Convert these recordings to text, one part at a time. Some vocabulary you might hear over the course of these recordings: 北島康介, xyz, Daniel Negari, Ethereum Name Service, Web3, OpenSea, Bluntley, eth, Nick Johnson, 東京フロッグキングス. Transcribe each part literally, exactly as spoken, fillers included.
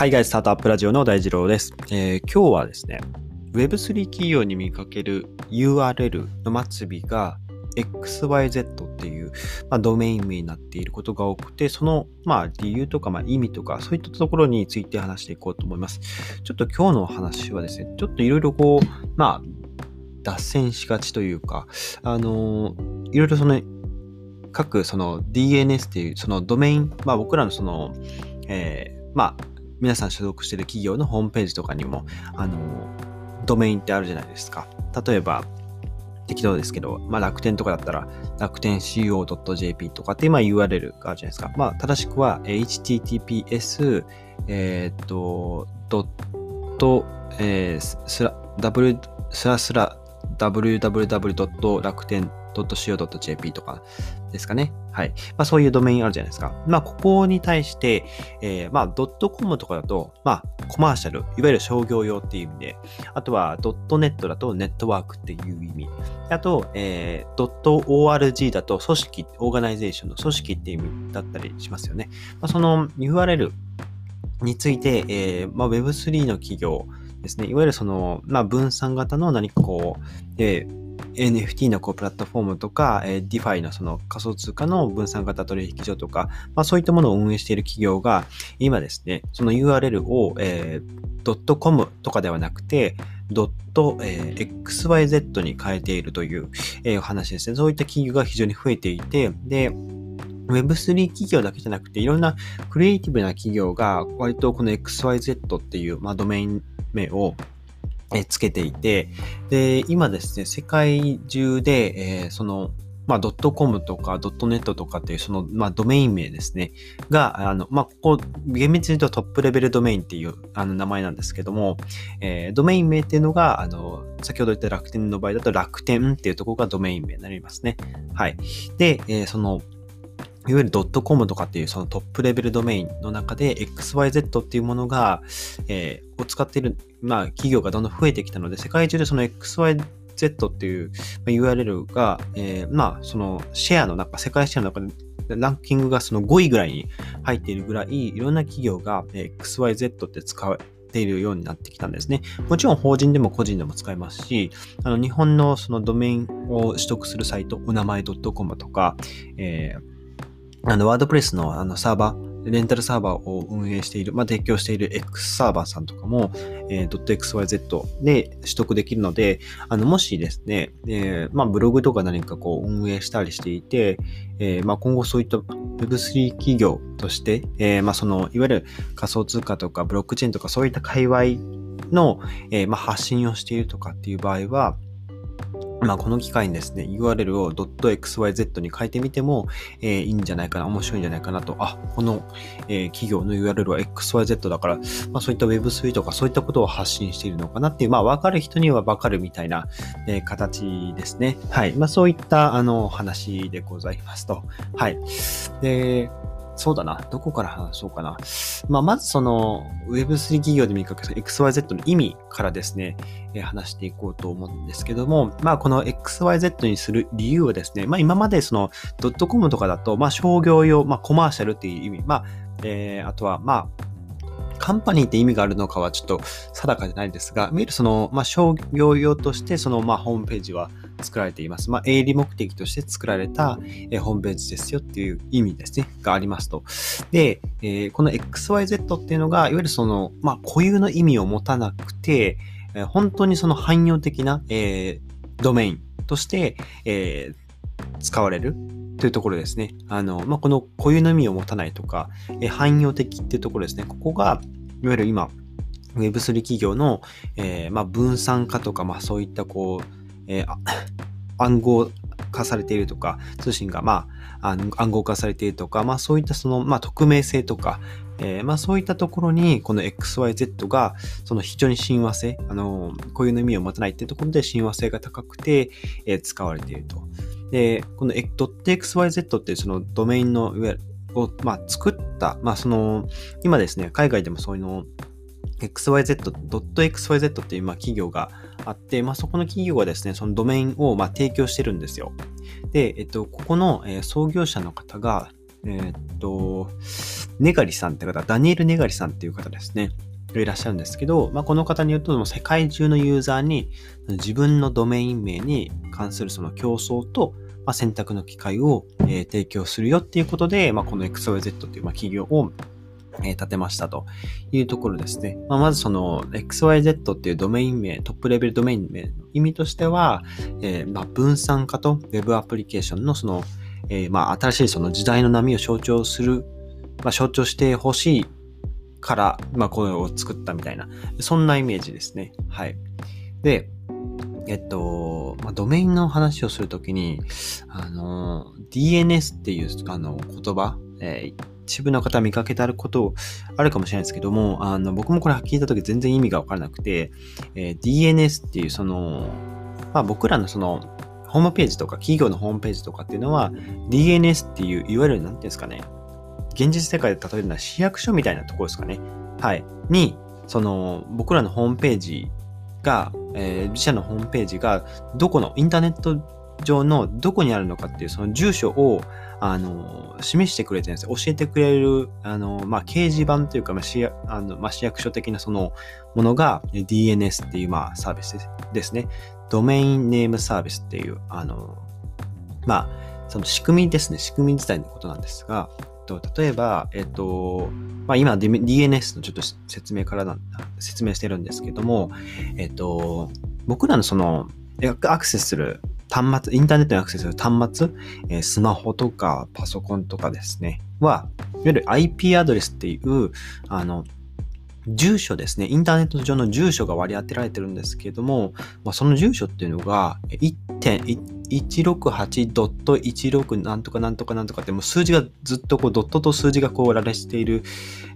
海外スタートアップラジオの大二郎です、えー、今日はですね ウェブスリー 企業に見かける ユーアールエル の末尾が エックスワイゼット っていう、まあ、ドメイン名になっていることが多くて、その、まあ、理由とか、まあ、意味とかそういったところについて話していこうと思います。ちょっと今日のお話はですね、ちょっといろいろこうまあ脱線しがちというか、あのいろいろその各その ディーエヌエス っていうそのドメイン、まあ僕らのその、えー、まあ皆さん所属している企業のホームページとかにもあのドメインってあるじゃないですか。例えば適当ですけど、まあ楽天とかだったら楽天 シーオードットジェーピー とかって今 ユーアールエル があるじゃないですか。まあ正しくは エイチティーティーピーエス えっとドットスラダブルスラスラダブリューダブリューダブリュードット楽天ドットシーオードットジェーピー とかですかね。はい。まあそういうドメインあるじゃないですか。まあここに対して、えー、まあドットコムとかだと、まあコマーシャル、いわゆる商業用っていう意味で、あとはドットネットだとネットワークっていう意味。あと、えー、ドット オーアールジー だと組織、オーガナイゼーションの組織っていう意味だったりしますよね。まあ、その ユーアールエル について、えー、まあ ウェブスリー の企業、ですね、いわゆるその、まあ、分散型の何かこう、えー、エヌエフティー のこうプラットフォームとか、えー、ディーファイ のその仮想通貨の分散型取引所とか、まあ、そういったものを運営している企業が今ですね、その ユーアールエル を、えー、.com とかではなくて .xyz に変えているという、えー、お話ですね。そういった企業が非常に増えていて、でウェブスリー 企業だけじゃなくていろんなクリエイティブな企業が割とこの エックスワイゼット っていう、まあ、ドメイン名をつけていて、で今ですね世界中で、えー、そのまあドットコムとかドットネットとかっていうそのまあドメイン名ですねがあのまあここ厳密に言うとトップレベルドメインっていうあの名前なんですけども、えー、ドメイン名っていうのがあの先ほど言った楽天の場合だと楽天っていうところがドメイン名になりますね。はい。で、えー、そのいわゆる .com とかっていうそのトップレベルドメインの中で エックスワイゼット っていうものが、えー、を使っている、まあ、企業がどんどん増えてきたので、世界中でその エックスワイゼット っていう ユーアールエル が、えー、まあそのシェアの中、世界シェアの中でランキングがそのごいぐらいに入っているぐらいいろんな企業が エックスワイゼット って使うているようになってきたんですね。もちろん法人でも個人でも使えますし、あの日本のそのドメインを取得するサイト、お名前 .com とか、えーあの、ワードプレスのあのサーバー、レンタルサーバーを運営している、まあ、提供している X サーバーさんとかも、えー、.xyz で取得できるので、あの、もしですね、えー、まあ、ブログとか何かこう運営したりしていて、えー、まあ、今後そういった ウェブスリー 企業として、えー、まあ、その、いわゆる仮想通貨とかブロックチェーンとかそういった界隈の、えー、まあ、発信をしているとかっていう場合は、まあ、この機会にですね、ユーアールエル を .xyz に変えてみても、えー、いいんじゃないかな、面白いんじゃないかなと、あ、この、えー、企業の ユーアールエル は エックスワイゼット だから、まあ、そういった ウェブスリー とかそういったことを発信しているのかなっていう、まあ、わかる人にはわかるみたいな、えー、形ですね。はい。まあ、そういった、あの、話でございますと。はい。で、そうだな。どこから話そうかな。まあ、まずその ウェブスリー 企業で見かける エックスワイゼット の意味からですね、えー、話していこうと思うんですけども、まあ、この エックスワイゼット にする理由はですね、まあ、今までそのドットコムとかだと、まあ、商業用、まあ、コマーシャルっていう意味、まあ、えー、あとは、まあ、カンパニーって意味があるのかはちょっと定かじゃないですが、見るその、まあ、商業用としてその、まあ、ホームページは作られています。まあ、営利目的として作られた、えー、ホームページですよっていう意味ですね、がありますと。で、えー、この エックスワイゼット っていうのが、いわゆるその、まあ、固有の意味を持たなくて、えー、本当にその汎用的な、えー、ドメインとして、えー、使われる。というところですね。あの、まあ、この固有の意味を持たないとか、え汎用的っていうところですね。ここが、いわゆる今、ウェブスリー 企業の、えー、まあ、分散化とか、まあ、そういったこう、えー、暗号化されているとか、通信が、まあ、暗号化されているとか、まあ、そういったその、まあ、匿名性とか、えー、まあ、そういったところに、この エックスワイゼット が、その非常に親和性、あの、固有の意味を持たないっていうところで親和性が高くて、えー、使われていると。で、この .xyz っていうそのドメインのを、まあ、作った、まあ、その、今ですね、海外でもそういうの xyz、.xyz っていうまあ企業があって、まあ、そこの企業がですね、そのドメインをまあ提供してるんですよ。で、えっと、ここの創業者の方が、えー、っとネガリさんって方、ダニエル・ネガリさんっていう方ですね、いらっしゃるんですけど、まあ、この方によるともう世界中のユーザーに自分のドメイン名に関するその競争と、まあ、選択の機会を、えー、提供するよっていうことで、まあ、この xyz っていう、まあ、企業を立てましたというところですね。まあ、まずその xyz っていうドメイン名、トップレベルドメイン名の意味としては、えー、まあ分散化と Web アプリケーションのその、えー、まあ新しいその時代の波を象徴する、まあ、象徴してほしいから、まあ、これを作ったみたいな、そんなイメージですね。はい。で、えっと、まあ、ドメインの話をするときに、あの、ディーエヌエス っていうあの言葉、えー一部の方見かけたことあるかもしれないですけども、あの僕もこれ聞いたとき全然意味が分からなくて、えー、ディーエヌエス っていうその、まあ、僕らのそのホームページとか企業のホームページとかっていうのは ディーエヌエス っていういわゆる何ていうんですかね、現実世界で例えるのは市役所みたいなところですかね、はい、にその僕らのホームページが、えー、自社のホームページがどこのインターネット上のどこにあるのかっていうその住所をあの示してくれてるんですよ。教えてくれるあの、まあ、掲示板というか、まあ市あのまあ、市役所的なそのものが ディーエヌエス っていう、まあ、サービスですね。ドメインネームサービスっていうあの、まあ、その仕組みですね。仕組み自体のことなんですが、と例えば、えっとまあ、今 ディーエヌエス のちょっと説明からなん説明してるんですけども、えっと、僕らのそのアクセスする端末、インターネットにアクセスする端末、えー、スマホとかパソコンとかですね、は、いわゆる アイピー アドレスっていう、あの、住所ですね、インターネット上の住所が割り当てられてるんですけども、まあ、その住所っていうのが いちてんいちろくはちてんいちろく なんとかなんとかなんとかって、もう数字がずっとこうドットと数字がこう羅列している、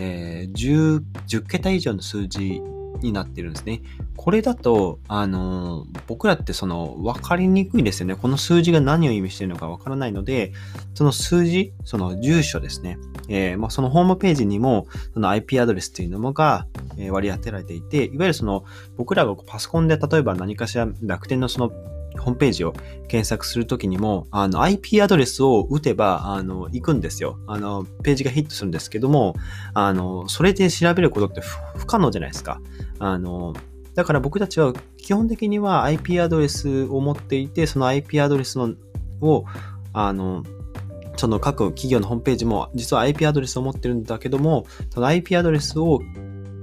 えー、10、10桁以上の数字になってるんですね。これだと、あのー、僕らってその分かりにくいですよね。この数字が何を意味しているのか分からないので、その数字、その住所ですね。えーまあ、そのホームページにもその アイピー アドレスというのが割り当てられていて、いわゆるその僕らがパソコンで例えば何かしら楽天のそのホームページを検索するときにも、あの アイピー アドレスを打てばあの行くんですよ。あのページがヒットするんですけども、あのそれで調べることって不可能じゃないですか。あのだから僕たちは基本的には アイピー アドレスを持っていて、その アイピー アドレスのをあのその各企業のホームページも実は アイピー アドレスを持ってるんだけども、その アイピー アドレスを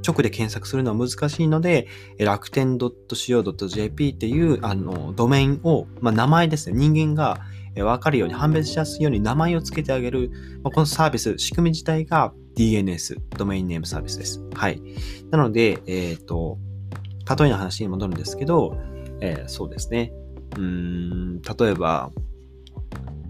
直で検索するのは難しいので、楽天 .co.jp っていうあのドメインを、まあ、名前ですね、人間が分かるように判別しやすいように名前を付けてあげる、まあ、このサービス、仕組み自体が ディーエヌエス、ドメインネームサービスです。はい。なので、えっと、例えの話に戻るんですけど、えー、そうですね。うーん、例えば、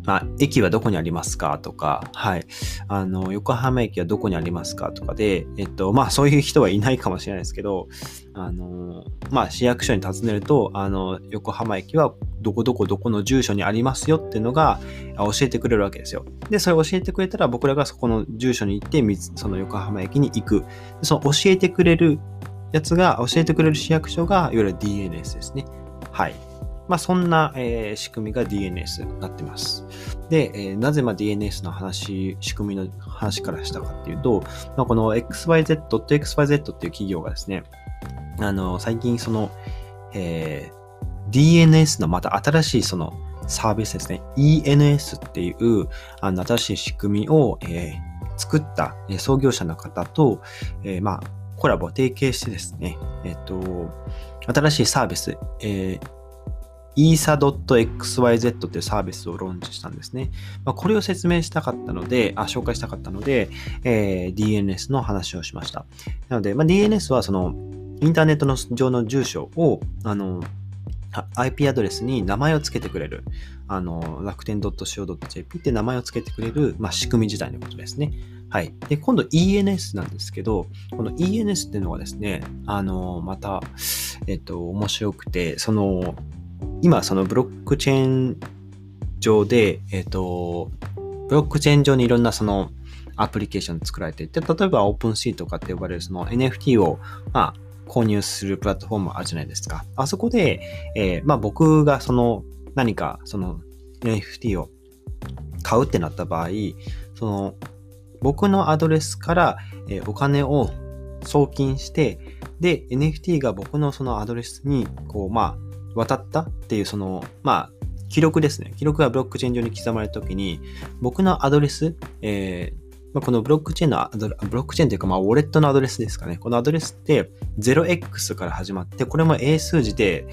まあ、駅はどこにありますかとか、はい。あの、横浜駅はどこにありますかとかで、えっと、まあ、そういう人はいないかもしれないですけど、あの、まあ、市役所に尋ねると、あの、横浜駅はどこどこどこの住所にありますよっていうのが教えてくれるわけですよ。で、それを教えてくれたら、僕らがそこの住所に行って、その横浜駅に行く。その教えてくれるやつが、教えてくれる市役所が、いわゆる ディーエヌエス ですね。はい。まあ、そんな、えー、仕組みが ディーエヌエス になってます。で、えー、なぜ、まあ、ディーエヌエス の話、仕組みの話からしたかっていうと、まあ、この xyz と xyz っていう企業がですね、あの、最近その、えー、ディーエヌエス のまた新しいそのサービスですね、イーエヌエス っていう、あの、新しい仕組みを、えー、作った創業者の方と、えー、まあ、コラボ、提携してですね、えっと、新しいサービス、えーイーサ .xyz っていうサービスをローンチしたんですね。まあ、これを説明したかったので、あ、紹介したかったので、えー、ディーエヌエス の話をしました。なので、まあ、ディーエヌエス はそのインターネットの上の住所をあの アイピー アドレスに名前を付けてくれる、あの楽天 .co.jp って名前を付けてくれる、まあ、仕組み自体のことですね。はい。で、今度 イーエヌエス なんですけど、この イーエヌエス っていうのがですね、あのまたえっと面白くて、その今、そのブロックチェーン上で、えっと、ブロックチェーン上にいろんなそのアプリケーション作られていて、例えば OpenSea とかって呼ばれるその エヌエフティー を、まあ、購入するプラットフォームあるじゃないですか。あそこで、えー、まあ僕がその何かその エヌエフティー を買うってなった場合、その僕のアドレスからお金を送金して、で エヌエフティー が僕のそのアドレスにこうまあ渡ったっていうそのまあ記録ですね。記録がブロックチェーン上に刻まれたときに、僕のアドレス、えーまあ、このブロックチェーンのアドレス、ブロックチェーンというか、まあ、ウォレットのアドレスですかね。このアドレスって ゼロエックス から始まって、これも英数字で、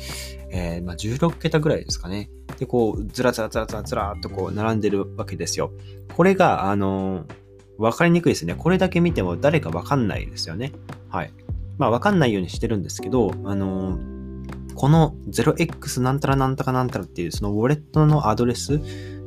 えーまあ、じゅうろくけたぐらいですかね。で、こう、ずらずらずらずらずらっとこう、並んでるわけですよ。これが、あのー、わかりにくいですね。これだけ見ても誰かわかんないですよね。はい。まあ、わかんないようにしてるんですけど、あのー、この ゼロエックス なんたらなんたかなんたらっていう、そのウォレットのアドレス、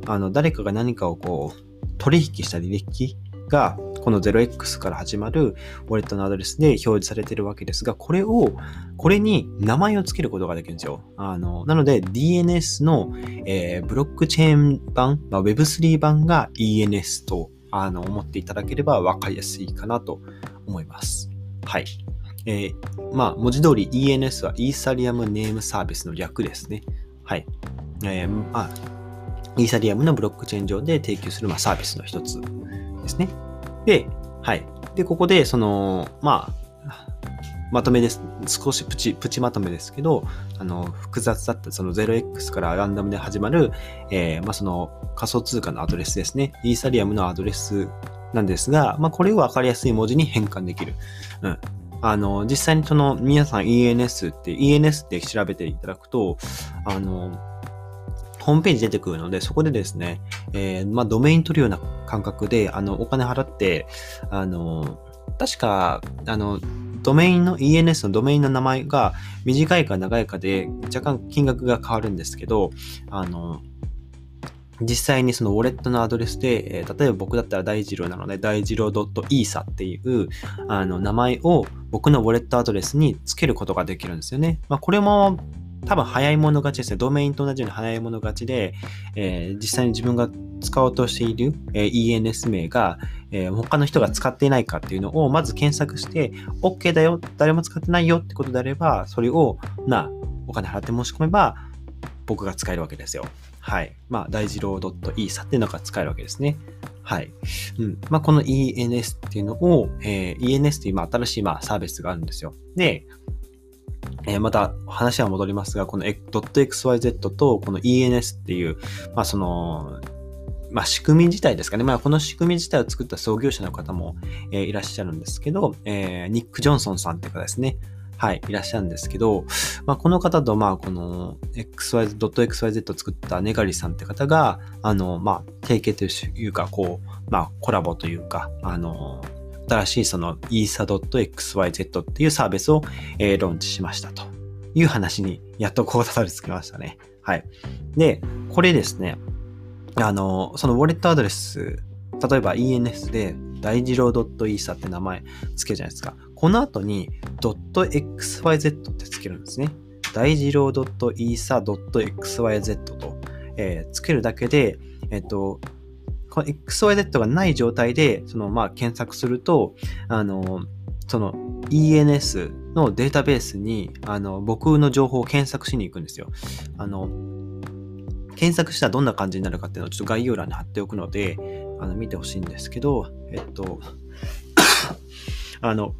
あの、誰かが何かをこう、取引した履歴、がこの ゼロエックス から始まるウォレットのアドレスで表示されているわけですが、これをこれに名前を付けることができるんですよ。あのなので ディーエヌエス の、えー、ブロックチェーン版、まあ、ウェブスリー 版が イーエヌエス とあの思っていただければ分かりやすいかなと思います。はい。えー、まあ文字通り イーエヌエス は Ethereum Name Service の略ですね。はい。えー、まあイーサリアムのブロックチェーン上で提供する、まあ、サービスの一つ。ですね。で、はい。で、ここで、その、まあ、まとめです。少しプチ、プチまとめですけど、あの、複雑だった、その ゼロエックス からランダムで始まる、えー、まあ、その仮想通貨のアドレスですね。イーサリアムのアドレスなんですが、まあ、これをわかりやすい文字に変換できる。うん。あの、実際にその、皆さん イーエヌエス って、イーエヌエス って調べていただくと、あの、ホームページ出てくるので、そこでですね、えー、まあ、ドメイン取るような感覚で、あの、お金払って、あの、確か、あの、ドメインの イーエヌエス のドメインの名前が短いか長いかで、若干金額が変わるんですけど、あの、実際にそのウォレットのアドレスで、えー、例えば僕だったら大二郎なので、大二郎 .isa っていう、あの、名前を僕のウォレットアドレスに付けることができるんですよね。まあ、これも、多分早い者勝ちですね。ドメインと同じように早い者勝ちで、えー、実際に自分が使おうとしている、えー、イーエヌエス 名が、えー、他の人が使っていないかっていうのをまず検索して、OK だよ、誰も使ってないよってことであれば、それをなお金払って申し込めば僕が使えるわけですよ。はい。まあ、大二郎 .isa っていうのが使えるわけですね。はい。うん。まあ、この イーエヌエス っていうのを、えー、イーエヌエス っていう今新しいまあサービスがあるんですよ。で、えー、また話は戻りますが、この .xyz とこの イーエヌエス っていう、まあその、まあ仕組み自体ですかね。まあこの仕組み自体を作った創業者の方も、えー、いらっしゃるんですけど、えー、ニック・ジョンソンさんって方ですね。はい、いらっしゃるんですけど、まあこの方とまあこの xyz、.xyz を作ったネガリさんって方が、あの、まあ提携というか、こう、まあコラボというか、あの、新しいその イーサ ドット エックスワイゼット っていうサービスを、えー、ローンチしましたという話にやっとこうたどり着きましたね。はい。で、これですね、あの、そのウォレットアドレス、例えば イーエヌエス で大二郎 .isa って名前つけるじゃないですか。この後に .xyz ってつけるんですね。大二郎 .isa.xyz と、えー、つけるだけで、えっと、この xyz がない状態で、その、まあ、検索すると、あの、その イーエヌエス のデータベースに、あの、僕の情報を検索しに行くんですよ。あの、検索したらどんな感じになるかっていうのをちょっと概要欄に貼っておくので、あの、見てほしいんですけど、えっと、あの、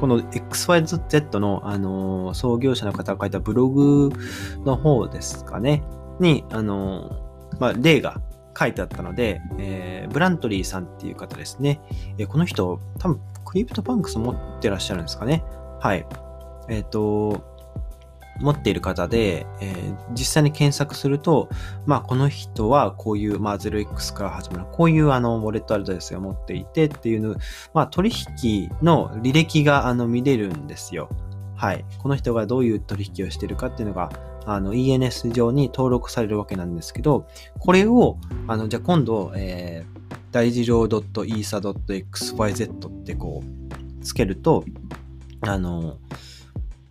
この xyz の、あの、創業者の方が書いたブログの方ですかね、に、あの、まあ、例が、書いてあったので、えー、ブラントリーさんっていう方ですね。えー、この人、多分クリプトパンクス持ってらっしゃるんですかね。はい。えっと、持っている方で、えー、実際に検索すると、まあ、この人はこういう、まあ、ゼロエックス から始まる、こういうあの、ウォレットアドレスを持っていてっていうの、まあ、取引の履歴があの見れるんですよ。はい。この人がどういう取引をしているかっていうのが、あの イーエヌエス 上に登録されるわけなんですけど、これを、あの、じゃあ今度、えー、大二郎 .isa.xyz ってこう、つけると、あの、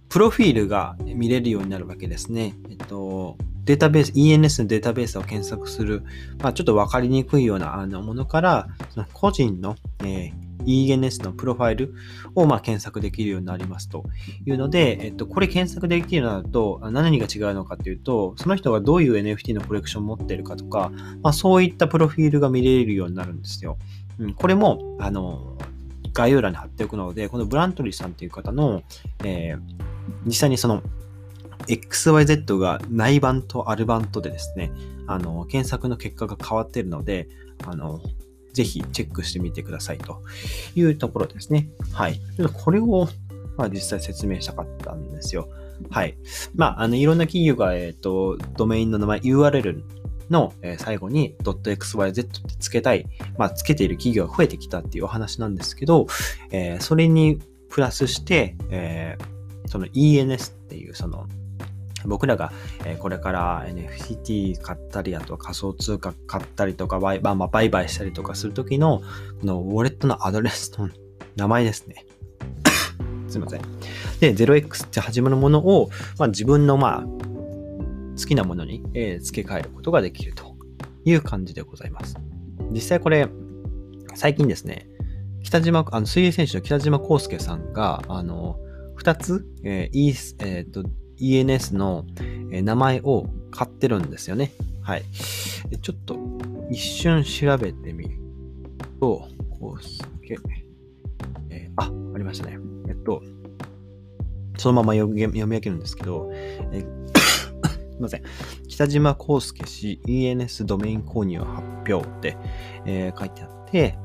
プロフィールが見れるようになるわけですね。えっと、データベース、イーエヌエス のデータベースを検索する、まあちょっとわかりにくいようなあのものから、その個人の、えーイーエヌエス のプロファイルをまあ検索できるようになりますというので、えっと、これ検索できるようになると何が違うのかというと、その人がどういう エヌエフティー のコレクションを持っているかとか、まあ、そういったプロフィールが見れるようになるんですよ。うん、これもあの概要欄に貼っておくので、このブラントリーさんという方の、えー、実際にそのxyz が内版とアル版とでですね、あの検索の結果が変わっているので、あのぜひチェックしてみてくださいというところですね。はい。ちょっとこれを、まあ、実際説明したかったんですよ。はい。まあ、あのいろんな企業が、えっと、ドメインの名前 ユーアールエル の最後に .xyz ってつけたい、まあ、つけている企業が増えてきたっていうお話なんですけど、えー、それにプラスして、えー、その イーエヌエス っていうその僕らがこれから エヌエフティー 買ったり、あとは仮想通貨買ったりとか、売買したりとかするときの、このウォレットのアドレスの名前ですね。すいません。で、ゼロエックス って始まるものを、まあ、自分のまあ好きなものに付け替えることができるという感じでございます。実際これ、最近ですね、北島、あの水泳選手の北島康介さんが、あの、ふたつ、えー、イース、えっと、イーエヌエス の名前を買ってるんですよね。はい。ちょっと一瞬調べてみると、こうすけ、えー、あ、ありましたね。えっと、そのまま読み上げるんですけど、えー、すいません。北島康介氏 イーエヌエス ドメイン購入発表って、えー、書いてあって、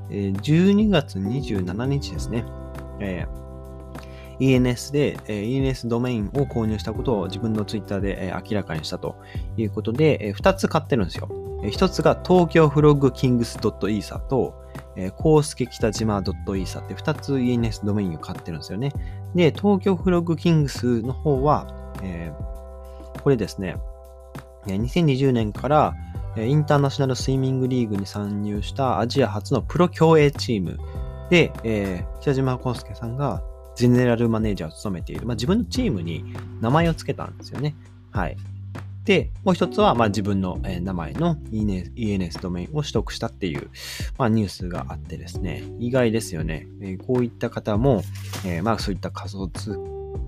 じゅうにがつにじゅうしちにちですね。えーイーエヌエス で、えー、イーエヌエス ドメインを購入したことを自分のツイッターで、えー、明らかにしたということで、えー、ふたつ買ってるんですよ。えー、ひとつが東京フロッグキングス .ether と、えー、コウスケ北島 .ether ってふたつ イーエヌエス ドメインを買ってるんですよね。で、東京フロッグキングスの方は、えー、これですね、にせんにじゅうねんからインターナショナルスイミングリーグに参入したアジア初のプロ競泳チームで、えー、北島康介さんがジェネラルマネージャーを務めている、まあ、自分のチームに名前を付けたんですよね。はい。で、もう一つは、まあ、自分の名前の イーエヌエス ドメインを取得したっていう、まあ、ニュースがあってですね、意外ですよね。えー、こういった方も、えー、まあ、そういった仮想通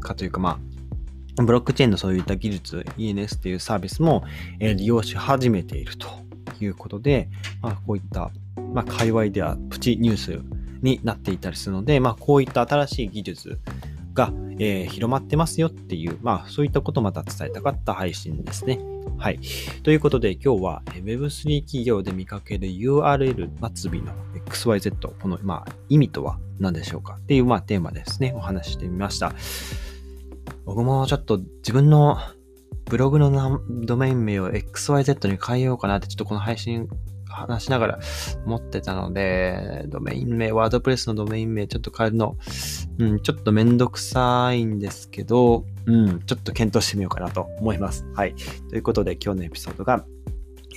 貨というか、まあ、ブロックチェーンのそういった技術、イーエヌエス っていうサービスも、えー、利用し始めているということで、まあ、こういった、まあ、界隈ではプチニュースになっていたりするので、まあ、こういった新しい技術が、えー、広まってますよっていう、まあ、そういったことをまた伝えたかった配信ですね。はい。ということで、今日は ウェブスリー 企業で見かける ユーアールエル 末尾の xyz、この、まあ、意味とは何でしょうかっていう、まあ、テーマですね、お話してみました。僕もちょっと自分のブログのドメイン名を xyz に変えようかなって、ちょっとこの配信話しながら持ってたので、ドメイン名、ワードプレスのドメイン名ちょっと変えるの、うん、ちょっとめんどくさいんですけど、うん、ちょっと検討してみようかなと思います。はい。ということで、今日のエピソードが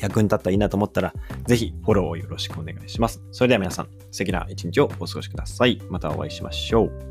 役に立ったらいいなと思ったら、ぜひフォローをよろしくお願いします。それでは皆さん、素敵な一日をお過ごしください。またお会いしましょう。